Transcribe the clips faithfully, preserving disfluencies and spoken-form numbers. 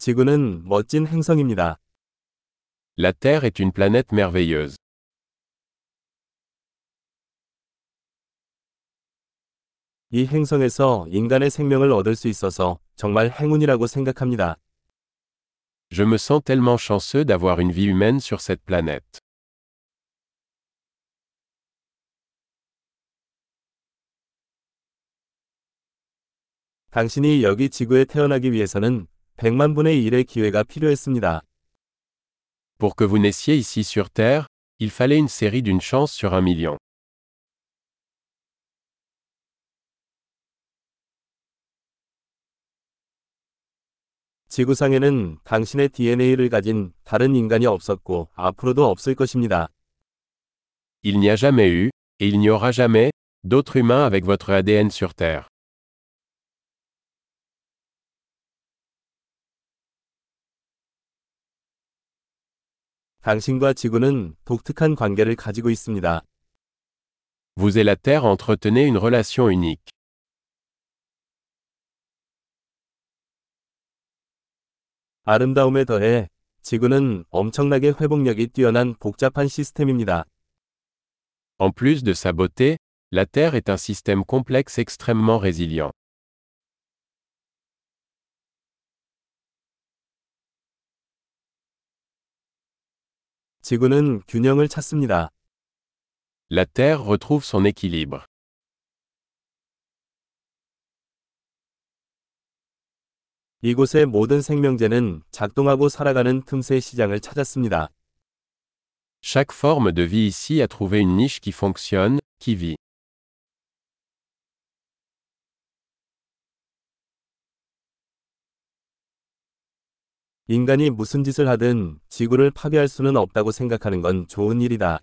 지구는 멋진 행성입니다. La Terre est une planète merveilleuse. 이 행성에서 인간의 생명을 얻을 수 있어서 정말 행운이라고 생각합니다. Je me sens tellement chanceux d'avoir une vie humaine sur cette planète. 당신이 여기 지구에 태어나기 위해서는 백만 분의 일의 기회가 필요했습니다. Pour que vous naissiez ici sur Terre, il fallait une série d'une chance sur un million. 지구상에는 당신의 디엔에이를 가진 다른 인간이 없었고 앞으로도 없을 것입니다. Il n'y a jamais eu, et il n'y aura jamais, d'autres humains avec votre 에이디엔 sur Terre. 당신과 지구는 독특한 관계를 가지고 있습니다. Vous et la Terre entretenez une relation unique. 아름다움에 더해 지구는 엄청나게 회복력이 뛰어난 복잡한 시스템입니다. En plus de sa beauté, la Terre est un système complexe extrêmement résilient. 지구는 균형을 찾습니다. La Terre retrouve son équilibre. 이곳의 모든 생명체는 작동하고 살아가는 틈새 시장을 찾았습니다. Chaque forme de vie ici a trouvé une niche qui fonctionne, qui vit. 인간이 무슨 짓을 하든 지구를 파괴할 수는 없다고 생각하는 건 좋은 일이다.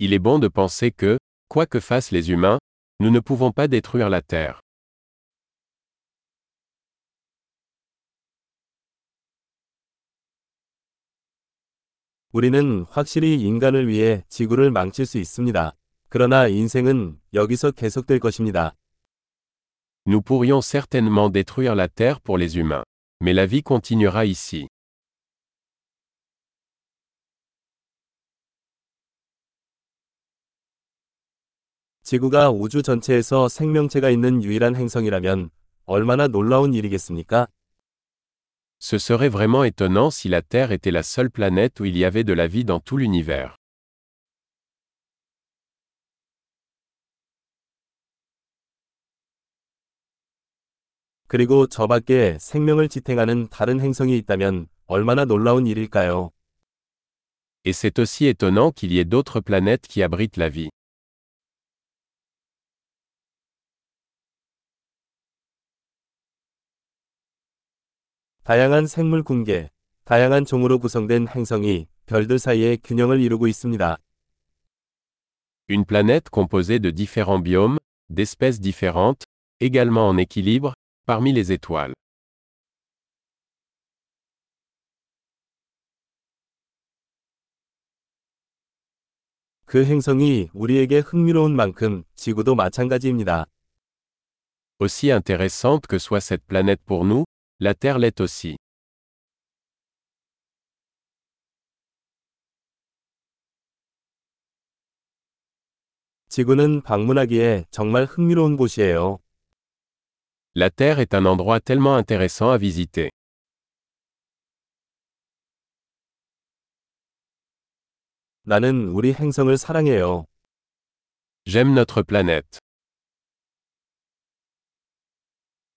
Il est bon de penser que, quoi que fassent les humains, nous ne pouvons pas détruire la Terre. 우리는 확실히 인간을 위해 지구를 망칠 수 있습니다. 그러나 인생은 여기서 계속될 것입니다. Nous pourrions certainement détruire la Terre pour les humains, mais la vie continuera ici. 지구가 우주 전체에서 생명체가 있는 유일한 행성이라면 얼마나 놀라운 일이겠습니까? Ce serait vraiment étonnant si la Terre était la seule planète où il y avait de la vie dans tout l'univers. 그리고 저 밖에 생명을 지탱하는 다른 행성이 있다면 얼마나 놀라운 일일까요? Et c'est aussi étonnant qu'il y ait d'autres planètes qui abritent la vie. 다양한 생물 군계, 다양한 종으로 구성된 행성이 별들 사이의 균형을 이루고 있습니다. Une planète composée de différents biomes, d'espèces différentes, également en équilibre, parmi les étoiles. 그 행성이 우리에게 흥미로운 만큼 지구도 마찬가지입니다. Aussi intéressante que soit cette planète pour nous, la Terre l'est aussi. 지구는 방문하기에 정말 흥미로운 곳이에요. La Terre est un endroit tellement intéressant à visiter. 나는 우리 행성을 사랑해요. J'aime notre planète.